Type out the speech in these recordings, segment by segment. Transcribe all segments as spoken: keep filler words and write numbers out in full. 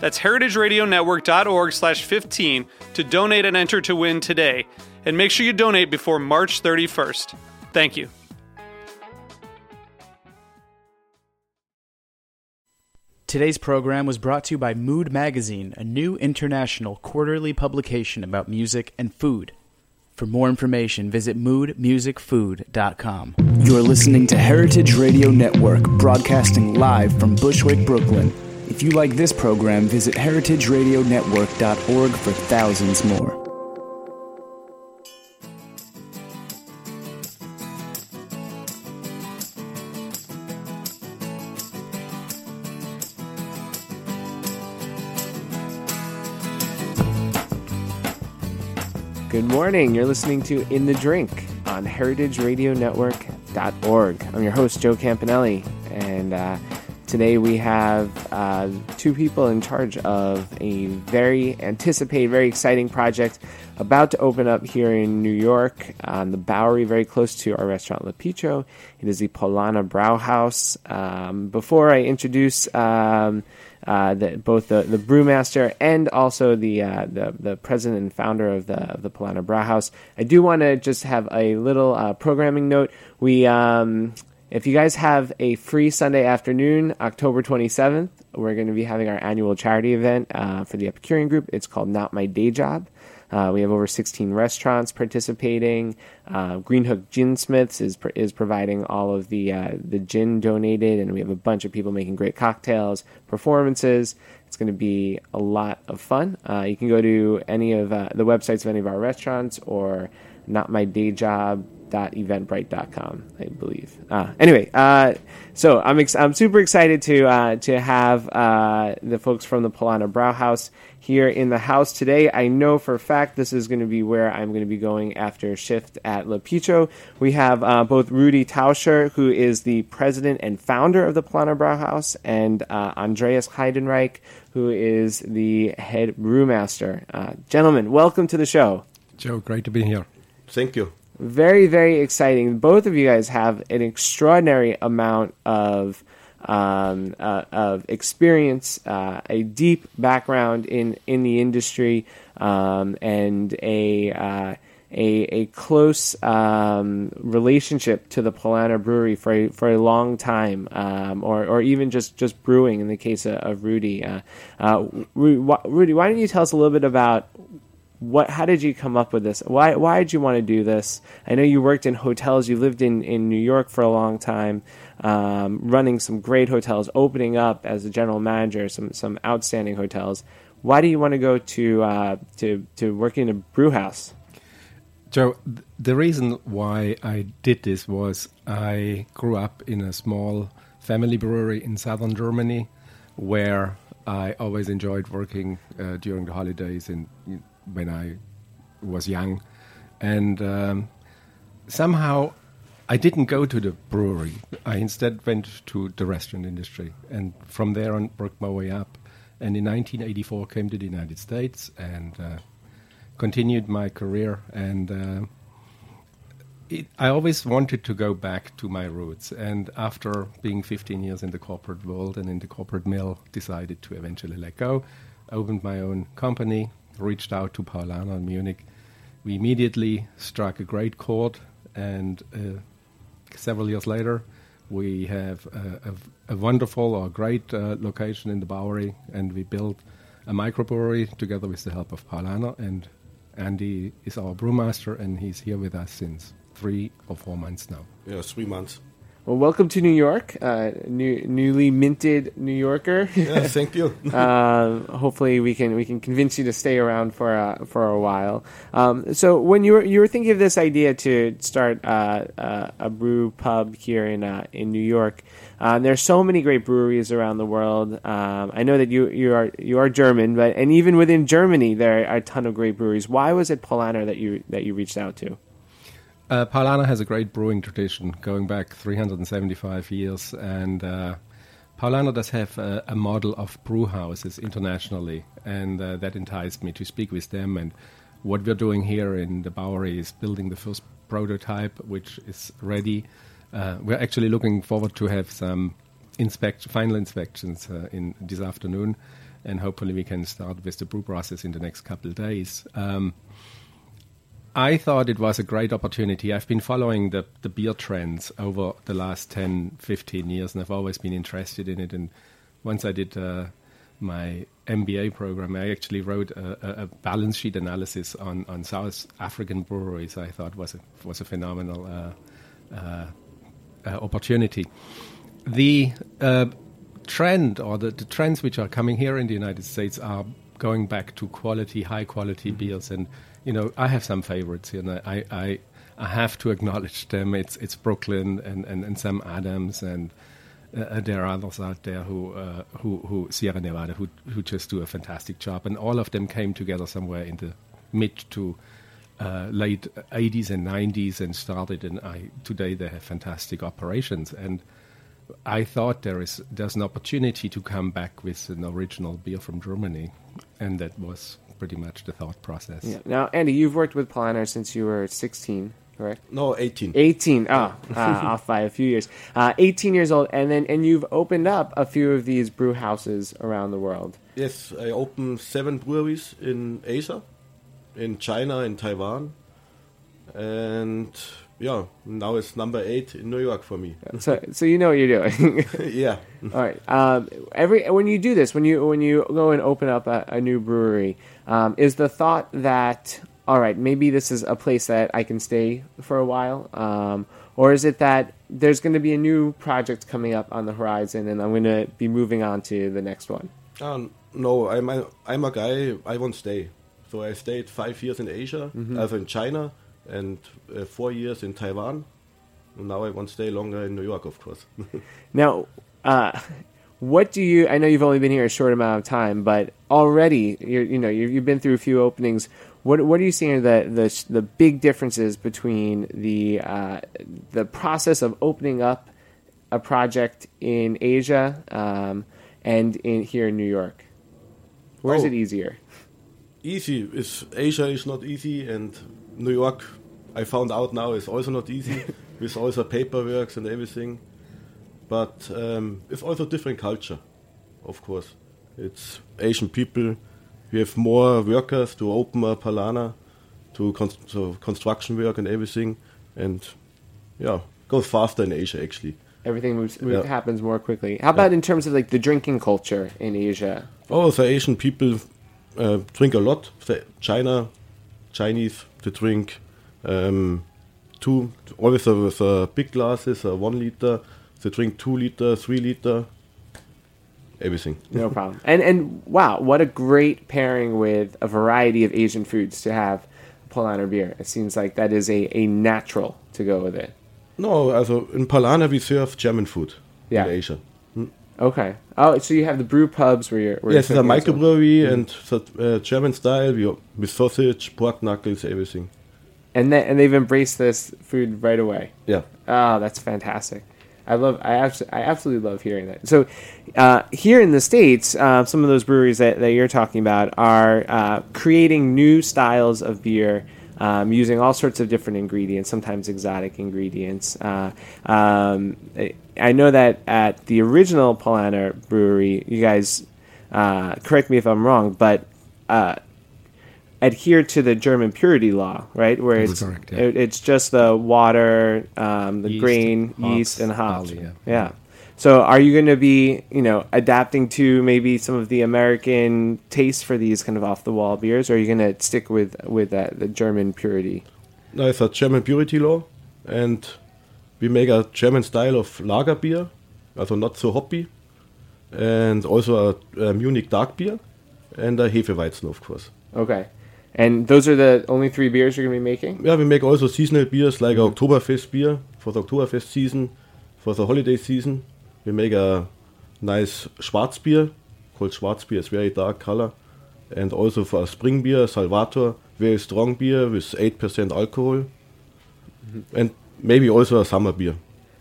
That's heritage radio network dot org slash fifteen to donate and enter to win today. And make sure you donate before March thirty-first. Thank you. Today's program was brought to you by Mood Magazine, a new international quarterly publication about music and food. For more information, visit mood music food dot com. You're listening to Heritage Radio Network, broadcasting live from Bushwick, Brooklyn. If you like this program, visit heritage radio network dot org for thousands more. Good morning. You're listening to In the Drink on heritage radio network dot org. I'm your host, Joe Campanelli, and uh, today we have uh, two people in charge of a very anticipated, very exciting project about to open up here in New York on the Bowery, very close to our restaurant Le Pichet. It is the Paulaner Brauhaus. Um, before I introduce Um, Uh, the, both the, the brewmaster and also the, uh, the the president and founder of the of the Paulaner Brauhaus, I do want to just have a little uh, programming note. We, um, if you guys have a free Sunday afternoon, October twenty-seventh, we're going to be having our annual charity event uh, for the Epicurean Group. It's called Not My Day Job. Uh, we have over sixteen restaurants participating. Uh, Greenhook Gin Smiths is pr- is providing all of the uh, the gin donated, and we have a bunch of people making great cocktails, performances. It's going to be a lot of fun. Uh, you can go to any of uh, the websites of any of our restaurants or not my day job dot eventbrite dot com, I believe. Uh, anyway, uh, so I'm ex- I'm super excited to uh, to have uh, the folks from the Paulaner Brauhaus here in the house today. I know for a fact this is going to be where I'm going to be going after shift at Le Pichet. We have uh, both Rudy Tauscher, who is the president and founder of the Paulaner Brauhaus, and uh, Andreas Heidenreich, who is the head brewmaster. Uh, gentlemen, welcome to the show. Joe, great to be here. Thank you. Very, very exciting. Both of you guys have an extraordinary amount of Um, uh, of experience, uh, a deep background in, in the industry, um, and a, uh, a a close um, relationship to the Paulaner Brewery for a, for a long time, um, or or even just, just brewing in the case of, of Rudy. Uh, uh, Rudy, why don't you tell us a little bit about what? How did you come up with this? Why why did you want to do this? I know you worked in hotels. You lived in, in New York for a long time. Um, running some great hotels, opening up as a general manager, some some outstanding hotels. Why do you want to go to uh, to to work in a brew house? Joe, th- the reason why I did this was I grew up in a small family brewery in southern Germany, where I always enjoyed working uh, during the holidays and when I was young, and um, somehow I didn't go to the brewery. I instead went to the restaurant industry, and from there on worked my way up. And in nineteen eighty-four, came to the United States and uh, continued my career. And uh, it, I always wanted to go back to my roots. And after being fifteen years in the corporate world and in the corporate mill, decided to eventually let go. Opened my own company. Reached out to Paulaner in Munich. We immediately struck a great chord, and Uh, Several years later, we have a, a, a wonderful or great uh, location in the Bowery, and we built a microbrewery together with the help of Paulaner. And Andy is our brewmaster, and he's here with us since. three or four months now. Yeah, three months. Well, welcome to New York, uh, new, newly minted New Yorker. Yeah, thank you. uh, hopefully, we can we can convince you to stay around for uh, for a while. Um, so, when you were you were thinking of this idea to start uh, uh, a brew pub here in uh, in New York, uh, there are so many great breweries around the world. Um, I know that you you are you are German, but and even within Germany, there are a ton of great breweries. Why was it Paulaner that you that you reached out to? Uh, Paulaner has a great brewing tradition going back three hundred seventy-five years, and uh, Paulaner does have a, a model of brew houses internationally, and uh, that enticed me to speak with them. And what we're doing here in the Bowery is building the first prototype, which is ready. Uh, we're actually looking forward to have some inspect- final inspections uh, in this afternoon, and hopefully we can start with the brew process in the next couple of days. Um, I thought it was a great opportunity. I've been following the, the beer trends over the last ten, fifteen years, and I've always been interested in it. And once I did uh, my M B A program, I actually wrote a, a balance sheet analysis on, on South African breweries. I thought was a, was a phenomenal uh, uh, uh, opportunity. The uh, trend or the, the trends which are coming here in the United States are going back to quality, high-quality mm-hmm. beers. And you know, I have some favorites here, and I, I, I have to acknowledge them. It's it's Brooklyn and, and, and Sam Adams, and uh, there are others out there who uh, who who Sierra Nevada who who just do a fantastic job. And all of them came together somewhere in the mid to uh, late eighties and nineties and started. And I today they have fantastic operations. And I thought there is there's an opportunity to come back with an original beer from Germany, and that was pretty much the thought process. Yeah. Now, Andy, you've worked with Paulaner since you were sixteen, correct? No, eighteen. eighteen. Oh, uh, off by a few years. Uh, eighteen years old, and then and you've opened up a few of these brew houses around the world. Yes, I opened seven breweries in Asia, in China, in Taiwan, and yeah, now it's number eight in New York for me. So, so you know what you're doing. Yeah. All right. Um, every when you do this, when you when you go and open up a, a new brewery, um, is the thought that all right, maybe this is a place that I can stay for a while, um, or is it that there's going to be a new project coming up on the horizon, and I'm going to be moving on to the next one? Um, no, I'm a, I'm a guy. I won't stay. So I stayed five years in Asia, mm-hmm. also in China. And uh, four years in Taiwan. Now I want to stay longer in New York, of course. Now, uh, what do you... I know you've only been here a short amount of time, but already, you're, you know, you're, you've been through a few openings. What what are you seeing are the, the, the big differences between the uh, the process of opening up a project in Asia um, and in here in New York? Where oh, is it easier? Easy. Is Asia is not easy, and New York, I found out now, is also not easy with all the paperwork and everything. But um, it's also different culture, of course. It's Asian people. We have more workers to open a Paulaner, to, con- to construction work and everything. And yeah, it goes faster in Asia, actually. Everything moves, moves, yeah. happens more quickly. How about yeah. in terms of like the drinking culture in Asia? Oh, the Asian people uh, drink a lot. The China, Chinese to drink um, two, always uh, with uh, big glasses, uh, one liter, they drink two liter, three liter, everything. No problem. And and wow, what a great pairing with a variety of Asian foods to have Paulaner beer. It seems like that is a, a natural to go with it. No, also in Paulaner we serve German food yeah. in Asia. Mm. Okay. Oh, so you have the brew pubs where you're... Where yes, you're the microbrewery and the, uh, German style we, with sausage, pork knuckles, everything. And that, and they've embraced this food right away. Yeah. Oh, that's fantastic. I love. I absolutely, I absolutely love hearing that. So uh, here in the States, uh, some of those breweries that, that you're talking about are uh, creating new styles of beer um, using all sorts of different ingredients, sometimes exotic ingredients. Uh, um, it, I know that at the original Paulaner brewery, you guys, uh, correct me if I'm wrong, but uh, adhere to the German purity law, right? Where it's correct, yeah. it, it's just the water, um, the yeast, grain, hops, yeast, and hops. Barley, yeah. yeah. So are you going to be, you know, adapting to maybe some of the American taste for these kind of off-the-wall beers, or are you going to stick with, with that, the German purity? No, it's a German purity law. and we make a German style of lager beer, also not so hoppy, and also a, a Munich dark beer and a Hefeweizen, of course. Okay. And those are the only three beers you're going to be making? Yeah, we make also seasonal beers like mm-hmm. Oktoberfest beer for the Oktoberfest season, for the holiday season. We make a nice Schwarzbier, called Schwarzbier, it's very dark color. And also for a spring beer, Salvator, very strong beer with eight percent alcohol. Mm-hmm. And maybe also a summer beer.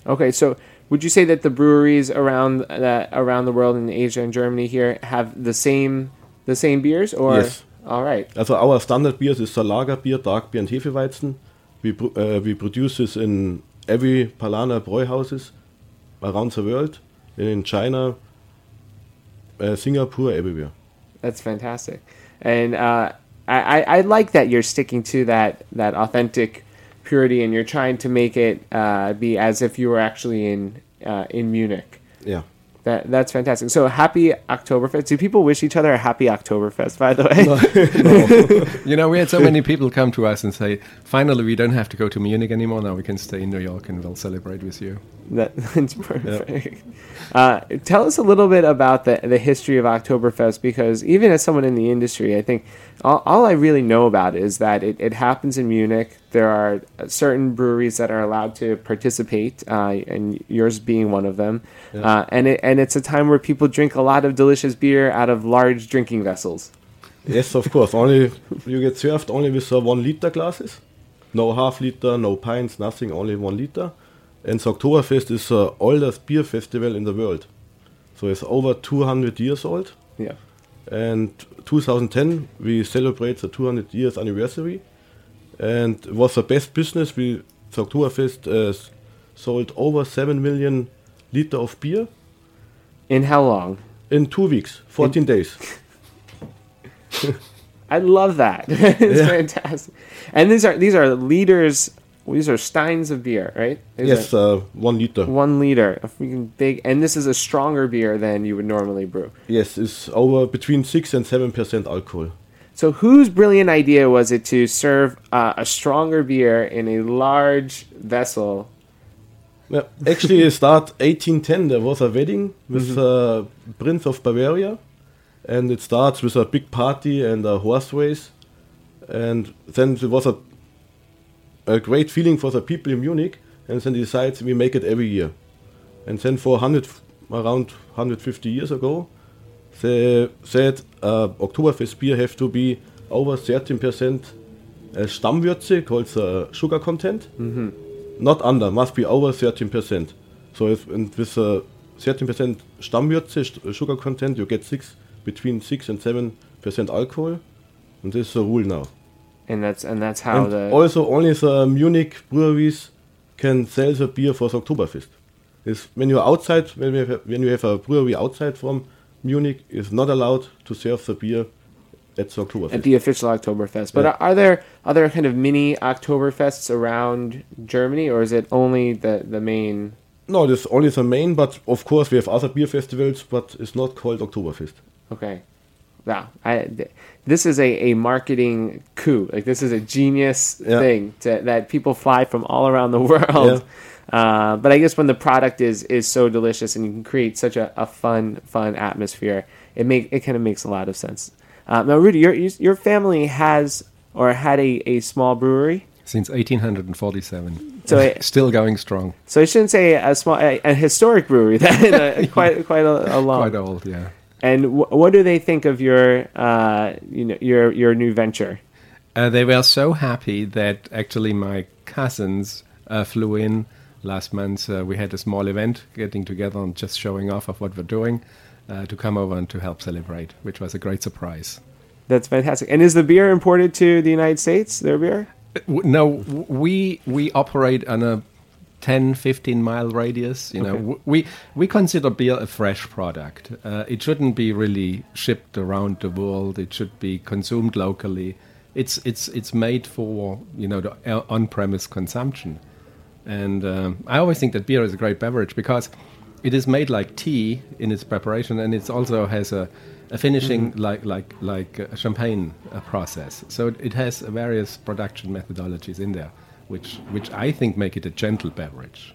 Okay, so would you say that the breweries around uh, around the world in Asia and Germany here have the same the same beers? Or? Yes. All right. Also our standard beers is the lager beer, dark beer, and Hefeweizen. We uh, we produce this in every Paulaner Brauhauses around the world, and in China, uh, Singapore, everywhere. That's fantastic, and uh, I, I I like that you're sticking to that that authentic purity, and you're trying to make it uh, be as if you were actually in uh, in Munich. Yeah. That That's fantastic. So, happy Oktoberfest. Do people wish each other a happy Oktoberfest, by the way? No, no. You know, we had so many people come to us and say, finally, we don't have to go to Munich anymore. Now we can stay in New York and we'll celebrate with you. That, that's perfect. Yep. Uh, tell us a little bit about the, the history of Oktoberfest, because even as someone in the industry, I think all, all I really know about is that it, it happens in Munich. There are certain breweries that are allowed to participate, uh, and yours being one of them. Yes. Uh, and it, and it's a time where people drink a lot of delicious beer out of large drinking vessels. Yes, of course. Only you get served only with uh, one liter glasses, no half liter, no pints, nothing. Only one liter. And so Oktoberfest is the uh, oldest beer festival in the world. So it's over two hundred years old. Yeah. And two thousand ten we celebrate the two hundred years anniversary. And it was the best business. We the Oktoberfest uh, sold over seven million liter of beer. In how long? In two weeks, fourteen in- days. I love that. It's yeah. fantastic. And these are these are liters. These are steins of beer, right? These yes, uh, one liter. One liter, a freaking big. And this is a stronger beer than you would normally brew. Yes, it's over between six and seven percent alcohol. So whose brilliant idea was it to serve uh, a stronger beer in a large vessel? Yeah, actually, it started eighteen ten There was a wedding with the mm-hmm. uh, Prince of Bavaria. And it starts with a big party and a horse race. And then there was a, a great feeling for the people in Munich. And then decides we make it every year. And then for one hundred, around one hundred fifty years ago, they said uh, Oktoberfest beer have to be over thirteen percent uh, Stammwürze, called the uh, sugar content. Mm-hmm. Not under, must be over thirteen percent. So if, and with uh, thirteen percent Stammwürze, st- sugar content, you get six between six and seven percent alcohol. And this is the rule now. And that's and that's how and the... Also, only the Munich breweries can sell the beer for the Oktoberfest. It's when you're outside, when you have, when you have a brewery outside from Munich, is not allowed to serve the beer at the Oktoberfest. At the official Oktoberfest. But yeah. are, are there other kind of mini Oktoberfests around Germany, or is it only the, the main? No, it's only the main, but of course we have other beer festivals, but it's not called Oktoberfest. Okay. Wow. I, th- this is a, a marketing coup. Like, this is a genius yeah. thing to, that people fly from all around the world. Yeah. Uh, but I guess when the product is, is so delicious and you can create such a, a fun, fun atmosphere, it make it kind of makes a lot of sense. Uh, now, Rudy, your your family has or had a, a small brewery? Since eighteen forty-seven So it, still going strong. So I shouldn't say a small, a, a historic brewery, then, a, quite quite a, a long. Quite old, yeah. And w- what do they think of your, uh, you know, your your new venture? Uh, they were so happy that actually my cousins uh, flew in. Last month, uh, we had a small event getting together and just showing off of what we're doing uh, to come over and to help celebrate, which was a great surprise. That's fantastic. And is the beer imported to the United States, their beer? No, we we operate on a ten, fifteen mile radius. You okay. know, we, we consider beer a fresh product. Uh, it shouldn't be really shipped around the world. It should be consumed locally. It's it's it's made for, you know, the on-premise consumption. And um, I always think that beer is a great beverage because it is made like tea in its preparation, and it also has a, a finishing mm-hmm. like like like a champagne process. So it has various production methodologies in there. which which I think make it a gentle beverage.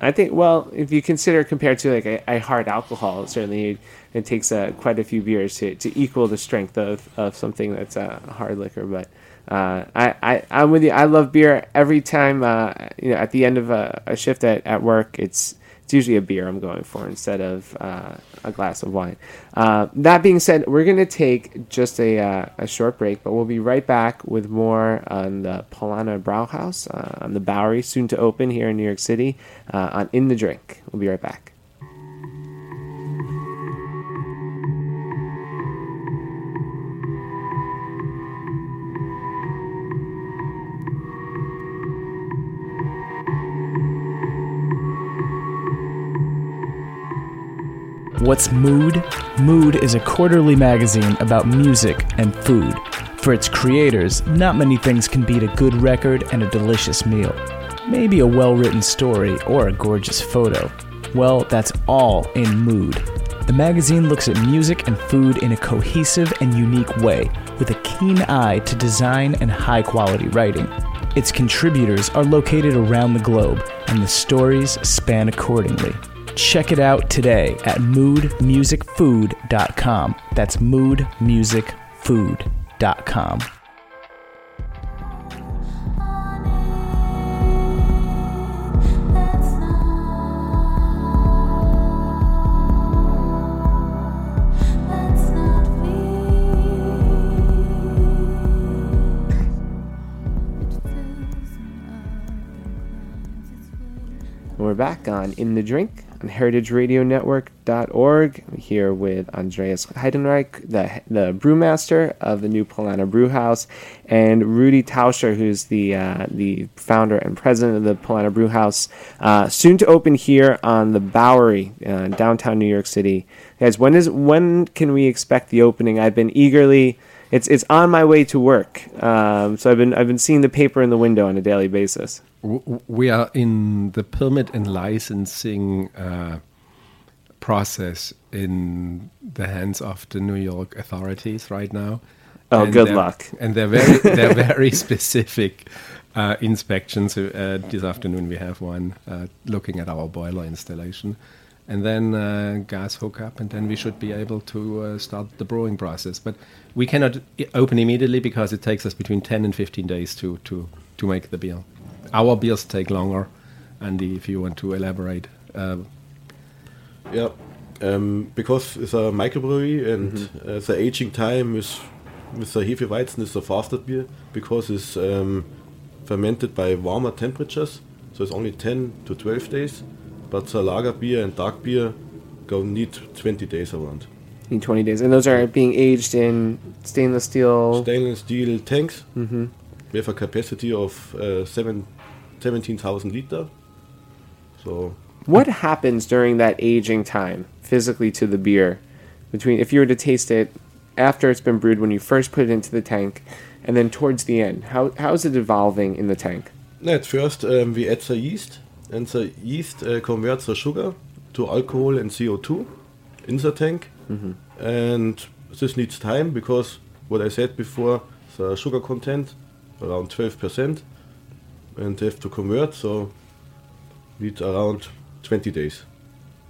I think, well, if you consider compared to like a, a hard alcohol, certainly it takes uh, quite a few beers to, to equal the strength of, of something that's a uh, hard liquor. But uh, I, I, I'm with you. I love beer every time. Uh, you know, at the end of a, a shift at, at work, it's it's usually a beer I'm going for instead of uh, a glass of wine. Uh, that being said, we're going to take just a uh, a short break, but we'll be right back with more on the Paulaner Brauhaus uh, on the Bowery, soon to open here in New York City, uh, on In the Drink. We'll be right back. What's Mood? Mood is a quarterly magazine about music and food. For its creators, not many things can beat a good record and a delicious meal. Maybe a well-written story or a gorgeous photo. Well, that's all in Mood. The magazine looks at music and food in a cohesive and unique way, with a keen eye to design and high-quality writing. Its contributors are located around the globe, and the stories span accordingly. Check it out today at mood music food dot com. That's mood music food dot com. We're back on In the Drink on heritage radio network dot org. I'm here with Andreas Heidenreich, the the brewmaster of the new Paulaner Brauhaus, and Rudy Tauscher, who's the uh, the founder and president of the Paulaner Brauhaus, uh, soon to open here on the Bowery, uh, downtown New York City. Guys, when is when can we expect the opening? I've been eagerly. It's it's on my way to work, um, so I've been I've been seeing the paper in the window on a daily basis. We are in the permit and licensing uh, process in the hands of the New York authorities right now. Oh, and good luck! And they're very they're very specific uh, inspections. Uh, this afternoon we have one uh, looking at our boiler installation. And then uh, gas hookup, and then we should be able to uh, start the brewing process. But we cannot I- open immediately because it takes us between ten and fifteen days to, to, to make the beer. Our beers take longer. Andy, if you want to elaborate. Uh, yeah, um, because it's a microbrewery, and mm-hmm. uh, the aging time is with the Hefeweizen is the fastest beer because it's um, fermented by warmer temperatures. So it's only ten to twelve days. But the lager beer and dark beer go need twenty days around. Need twenty days, and those are being aged in stainless steel. Stainless steel tanks. Mm-hmm. We have a capacity of uh, seven, seventeen thousand liter. So. What happens during that aging time physically to the beer? Between, if you were to taste it after it's been brewed, when you first put it into the tank, and then towards the end, how how is it evolving in the tank? At first, um, we add the yeast. And the yeast uh, converts the sugar to alcohol and C O two in the tank. Mm-hmm. And this needs time because what I said before, the sugar content around twelve percent, and they have to convert, so need around twenty days.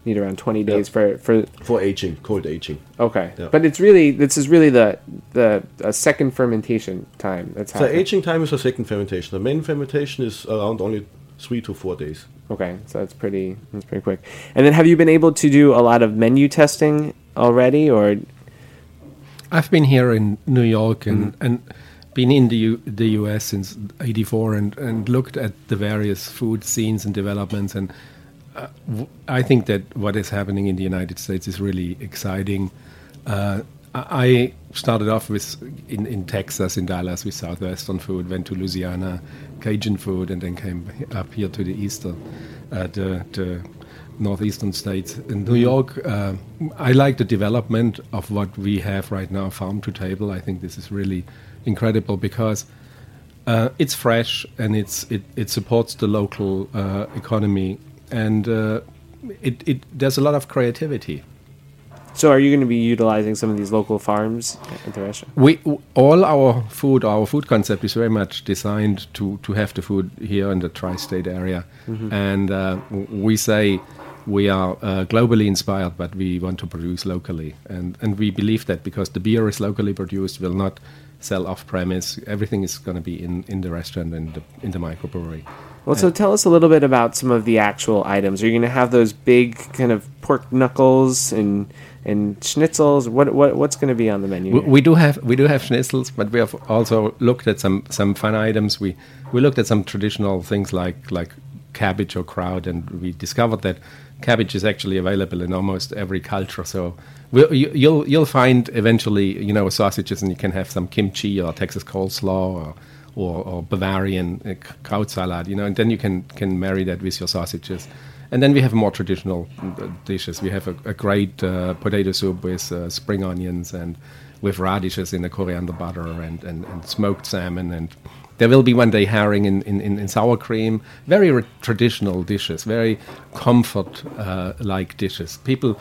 Need around twenty days yeah. for, for for aging, cold aging. Okay, yeah. But it's really this is really the the uh, second fermentation time. That's the aging time is the second fermentation. The main fermentation is around only three to four days. Okay, so that's pretty that's pretty quick. And then have you been able to do a lot of menu testing already? Or I've been here in New York and, mm-hmm. and been in the U- the U S since eighty-four and, and looked at the various food scenes and developments. And uh, w- I think that what is happening in the United States is really exciting. Uh, I started off with in, in Texas, in Dallas, with Southwestern food, went to Louisiana, Cajun food, and then came up here to the eastern, uh, the, the northeastern states. In New York, uh, I like the development of what we have right now, farm to table. I think this is really incredible because uh, it's fresh and it's it, it supports the local uh, economy, and uh, it, it there's a lot of creativity. So are you going to be utilizing some of these local farms at the restaurant? We all our food, our food concept is very much designed to, to have the food here in the tri-state area. Mm-hmm. And uh, we say we are uh, globally inspired, but we want to produce locally. And, and we believe that because the beer is locally produced, will not sell off-premise. Everything is going to be in, in the restaurant and the, in the microbrewery. Well, so tell us a little bit about some of the actual items. Are you going to have those big kind of pork knuckles and and schnitzels? What what what's going to be on the menu? We, we do have we do have schnitzels, but we have also looked at some, some fun items. We we looked at some traditional things like like cabbage or kraut, and we discovered that cabbage is actually available in almost every culture. So we'll, you, you'll you'll find eventually you know sausages, and you can have some kimchi or Texas coleslaw or. Or, or Bavarian uh, kraut salad, you know, and then you can, can marry that with your sausages. And then we have more traditional uh, dishes. We have a, a great uh, potato soup with uh, spring onions and with radishes in the coriander butter and, and, and smoked salmon. And there will be one day herring in, in, in sour cream. Very re- traditional dishes, very comfort-like uh, dishes. People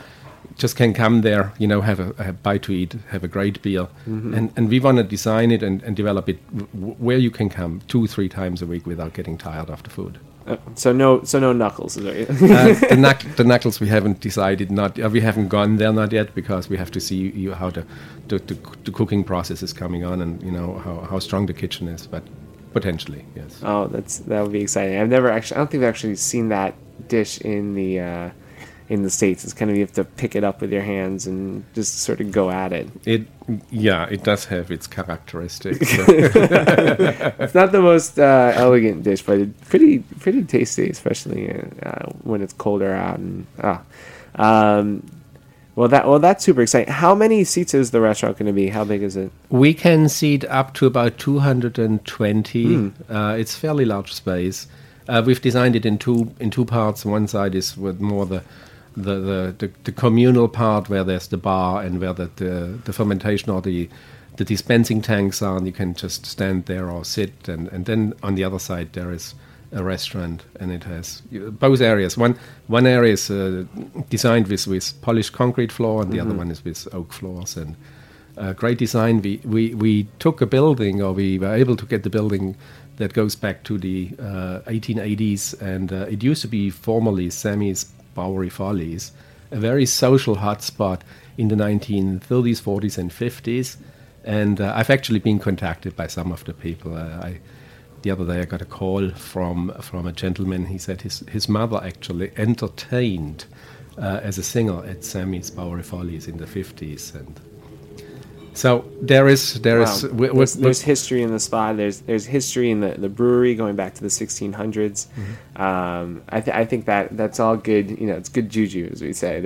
just can come there, you know, have a, a bite to eat, have a great beer. Mm-hmm. And and we want to design it and, and develop it w- where you can come two, three times a week without getting tired of the food. Uh, so no so no knuckles, is there? uh, the, knuck- the knuckles we haven't decided not, uh, we haven't gone there not yet because we have to see you, how the, the, the, the cooking process is coming on and, you know, how, how strong the kitchen is, but potentially, yes. Oh, that's that would be exciting. I've never actually, I don't think I've actually seen that dish in the... Uh, in the States. It's kind of, you have to pick it up with your hands and just sort of go at it. It, yeah, it does have its characteristics. So. It's not the most uh, elegant dish, but it's pretty, pretty tasty, especially uh, when it's colder out. And ah, um, well, that well, that's super exciting. How many seats is the restaurant going to be? How big is it? We can seat up to about two hundred twenty. Mm. Uh, it's fairly large space. Uh, we've designed it in two in two parts. One side is with more the The, the, the, the communal part where there's the bar and where the, the, the fermentation or the, the dispensing tanks are, and you can just stand there or sit. And, and then on the other side there is a restaurant, and it has both areas. One one area is uh, designed with, with polished concrete floor, and the mm-hmm. other one is with oak floors. And uh, great design. We, we, we took a building, or we were able to get the building that goes back to the uh, eighteen eighties, and uh, it used to be formerly Sammy's Bowery Follies, a very social hotspot in the nineteen thirties, forties, and fifties. And uh, I've actually been contacted by some of the people. Uh, I, the other day I got a call from from a gentleman. He said his, his mother actually entertained uh, as a singer at Sammy's Bowery Follies in the fifties. And so there is... there wow. is w- w- there's, there's history in the spot. There's there's history in the, the brewery going back to the sixteen hundreds. Mm-hmm. Um, I, th- I think that that's all good. You know, it's good juju, as we say. It,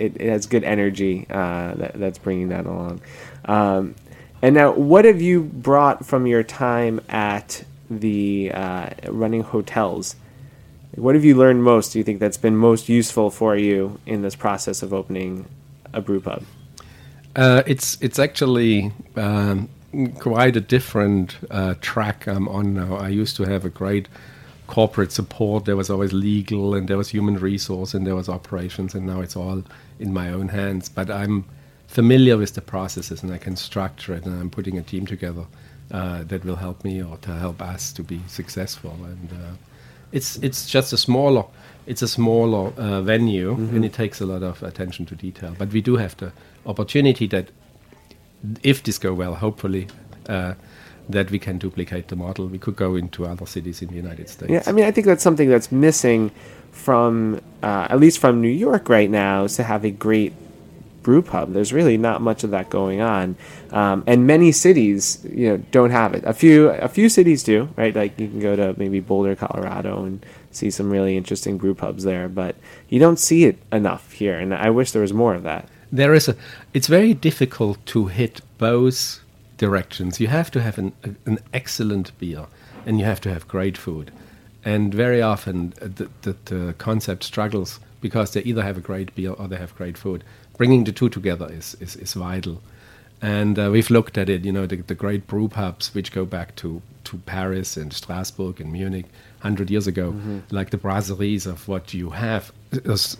it, it has good energy uh, that, that's bringing that along. Um, and now, what have you brought from your time at the uh, running hotels? What have you learned most, do you think, that's been most useful for you in this process of opening a brew pub? Uh, it's it's actually um, quite a different uh, track I'm on now. I used to have a great corporate support. There was always legal, and there was human resource, and there was operations, and now it's all in my own hands. But I'm familiar with the processes, and I can structure it, and I'm putting a team together uh, that will help me or to help us to be successful. And uh, it's it's just a smaller it's a smaller uh, venue, mm-hmm. and it takes a lot of attention to detail. But we do have to. Opportunity that if this go well, hopefully uh, that we can duplicate the model. We could go into other cities in the United States. Yeah, I mean, I think that's something that's missing from, uh, at least from New York right now, is to have a great brew pub. There's really not much of that going on. Um, and many cities, you know, don't have it. A few, a few cities do, right? Like you can go to maybe Boulder, Colorado, and see some really interesting brew pubs there, but you don't see it enough here. And I wish there was more of that. There is a. It's very difficult to hit both directions. You have to have an an excellent beer, and you have to have great food. And very often the, the, the concept struggles because they either have a great beer or they have great food. Bringing the two together is is, is vital. And uh, we've looked at it. You know, the, the great brew pubs which go back to, to Paris and Strasbourg and Munich one hundred years ago, mm-hmm. like the brasseries of what you have.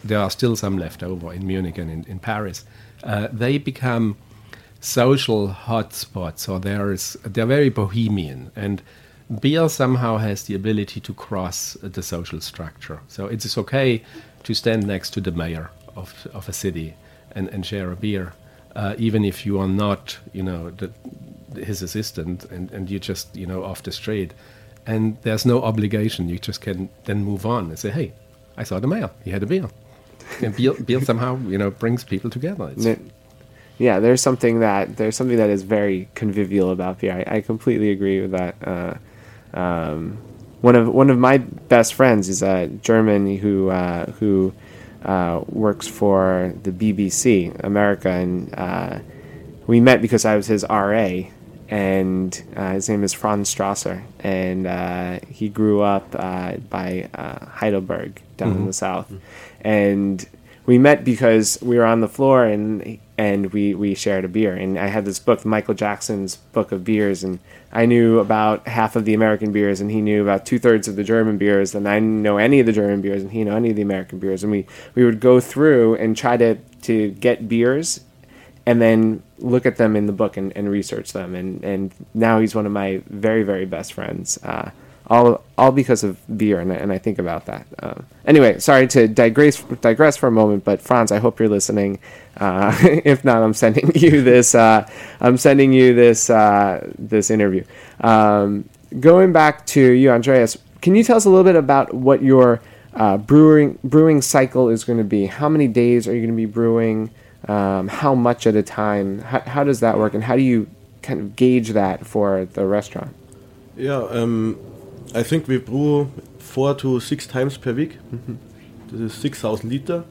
There are still some left over in Munich and in, in Paris, uh, they become social hotspots, or there is they're very bohemian, and beer somehow has the ability to cross the social structure. So it is okay to stand next to the mayor of of a city and, and share a beer, uh, even if you are not, you know, the, his assistant, and, and you're just, you know, off the street. And there's no obligation. You just can then move on and say, hey, I saw the mayor. He had a beer. And beer, beer somehow, you know, brings people together. It's there, yeah, there's something that there's something that is very convivial about beer. I, I completely agree with that. Uh, um, one of one of my best friends is a German who uh, who uh, works for the B B C America, and uh, we met because I was his R A. And uh, his name is Franz Strasser, and uh, he grew up uh, by uh, Heidelberg down mm-hmm. in the south. Mm-hmm. And we met because we were on the floor, and and we, we shared a beer. And I had this book, Michael Jackson's Book of Beers, and I knew about half of the American beers, and he knew about two-thirds of the German beers, and I didn't know any of the German beers, and he knew any of the American beers. And we, we would go through and try to, to get beers and then look at them in the book and, and research them. And, and now he's one of my very, very best friends, uh, all all because of beer, and, and I think about that. Uh, anyway, sorry to digress, digress for a moment, but Franz, I hope you're listening. Uh, if not, I'm sending you this uh, I'm sending you this, uh, this interview. Um, going back to you, Andreas, can you tell us a little bit about what your uh, brewing brewing cycle is going to be? How many days are you going to be brewing? Um, how much at a time? How, how does that work, and how do you kind of gauge that for the restaurant? Yeah, um, I think we brew four to six times per week. Mm-hmm. This is six thousand liter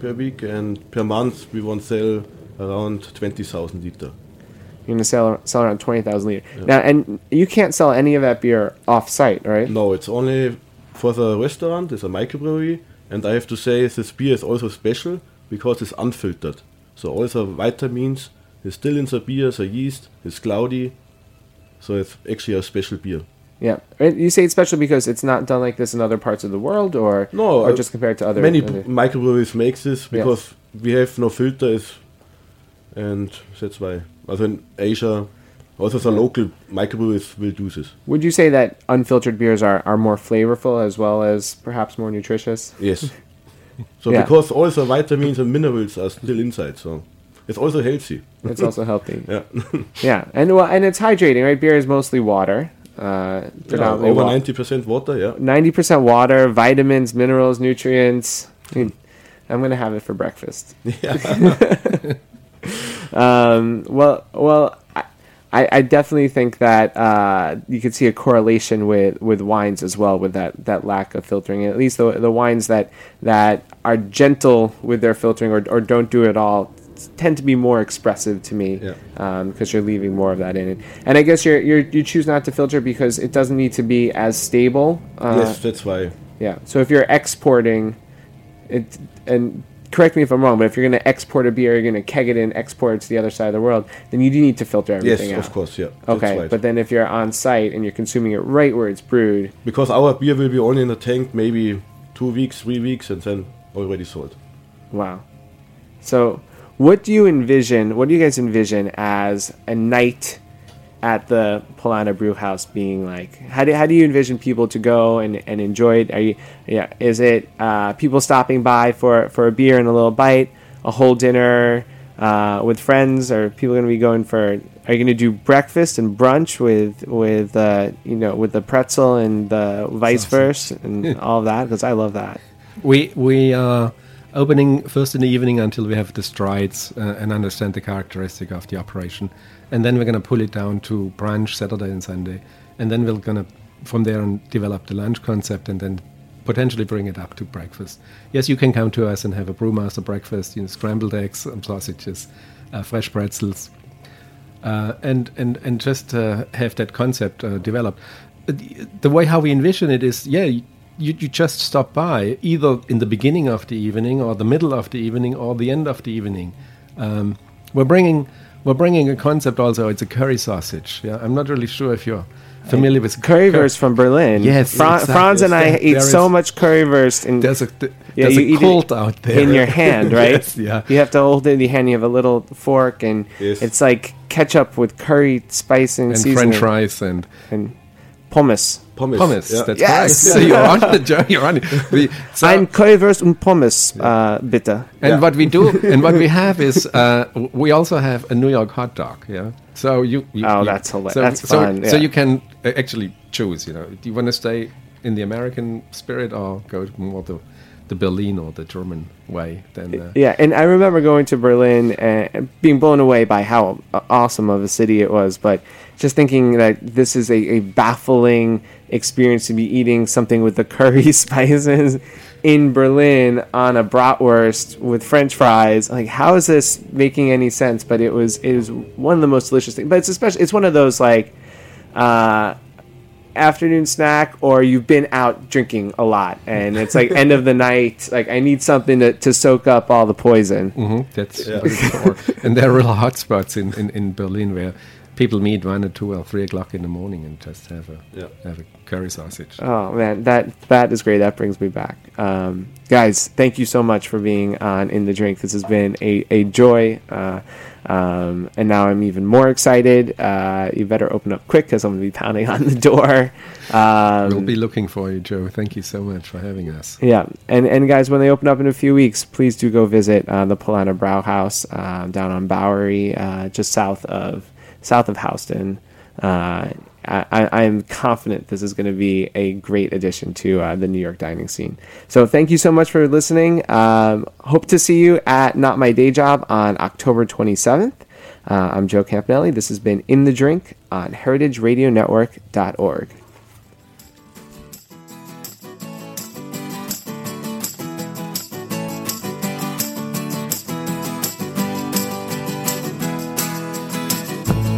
per week, and per month we want to sell around twenty thousand liter. You're going to sell, sell around twenty thousand liter. Yeah. Now, and you can't sell any of that beer off-site, right? No, it's only for the restaurant. It's a microbrewery, and I have to say this beer is also special, because it's unfiltered. So all the vitamins is still in the beer, the yeast is cloudy. So it's actually a special beer. Yeah. You say it's special because it's not done like this in other parts of the world, or, no, or just compared to other... Many other... microbreweries make this because yeah. we have no filters, and that's why. Also in Asia, also the yeah. local microbreweries will do this. Would you say that unfiltered beers are, are more flavorful as well as perhaps more nutritious? Yes. So yeah. because all the vitamins and minerals are still inside, so it's also healthy. It's also healthy. yeah. yeah, and well, and it's hydrating, right? Beer is mostly water. Uh, yeah, over ninety percent water. Yeah. Ninety percent water, vitamins, minerals, nutrients. Dude, I'm gonna have it for breakfast. Yeah. um. Well. Well. I, I definitely think that uh, you could see a correlation with, with wines as well, with that, that lack of filtering. At least the the wines that that are gentle with their filtering or or don't do it at all tend to be more expressive to me, because yeah. um, you're leaving more of that in it. And I guess you you you choose not to filter because it doesn't need to be as stable. Uh, yes, that's why. Yeah. So if you're exporting, it and. Correct me if I'm wrong, but if you're going to export a beer, you're going to keg it in, export it to the other side of the world, then you do need to filter everything yes, out. Yes, of course, yeah. Okay, right. But then if you're on site and you're consuming it right where it's brewed... Because our beer will be only in the tank maybe two weeks, three weeks, and then already sold. Wow. So what do you envision, what do you guys envision as a night at the Paulaner Brauhaus being like? How do how do you envision people to go and, and enjoy it? Are you, yeah, is it uh, people stopping by for, for a beer and a little bite, a whole dinner uh, with friends? Or are people going to be going for? Are you going to do breakfast and brunch with with uh, you know with the pretzel and the vice versa and yeah. all of that? Because I love that. We we are opening first in the evening until we have the strides uh, and understand the characteristic of the operation. And then we're going to pull it down to brunch Saturday and Sunday. And then we're going to, from there, on, develop the lunch concept and then potentially bring it up to breakfast. Yes, you can come to us and have a brewmaster breakfast, you know, scrambled eggs, um, sausages, uh, fresh pretzels, uh, and, and, and just uh, have that concept uh, developed. The way how we envision it is, yeah, you, you just stop by, either in the beginning of the evening or the middle of the evening or the end of the evening. Um, we're bringing... We're bringing a concept also, it's a curry sausage. Yeah, I'm not really sure if you're familiar with currywurst from Berlin. Yes, Fra- exactly. Franz and I there, eat there so much currywurst. In, there's a, th- yeah, there's you a cult out there. In your hand, right? Yes, yeah. You have to hold it in your hand. You have a little fork, and yes. it's like ketchup with curry spice and, and seasoning. And French fries and... and Pommes. Pommes. Pommes. Yeah. That's yes. right. So you're on the journey. You're on it. So Ein Currywurst und Pommes, uh, bitte. And yeah. what we do, and what we have is, uh, we also have a New York hot dog. Yeah. So you. you oh, you, that's hilarious. So, that's fun. So, yeah. so you can actually choose. You know, do you want to stay in the American spirit or go more to the Berlin or the German way? Then. Uh, yeah, and I remember going to Berlin and being blown away by how awesome of a city it was, but. Just thinking that this is a, a baffling experience to be eating something with the curry spices in Berlin on a bratwurst with French fries. Like, how is this making any sense? But it was it was one of the most delicious things. But it's especially it's one of those like uh, afternoon snack, or you've been out drinking a lot and it's like end of the night. Like, I need something to, to soak up all the poison. Mm-hmm. That's yeah. And there are real hot spots in, in, in Berlin where. People meet one or two or three o'clock in the morning and just have a yeah. have a curry sausage. Oh man, that that is great. That brings me back, um, guys. Thank you so much for being on In the Drink. This has been a a joy, uh, um, and now I'm even more excited. Uh, you better open up quick because I'm going to be pounding on the door. Um, we'll be looking for you, Joe. Thank you so much for having us. Yeah, and and guys, when they open up in a few weeks, please do go visit uh, the Paulaner Brauhaus uh, down on Bowery, uh, just south of. South of Houston. Uh, I, I am confident this is going to be a great addition to uh, the New York dining scene. So thank you so much for listening. Um, hope to see you at Not My Day Job on October twenty-seventh. Uh, I'm Joe Campanelli. This has been In the Drink on heritage radio network dot org.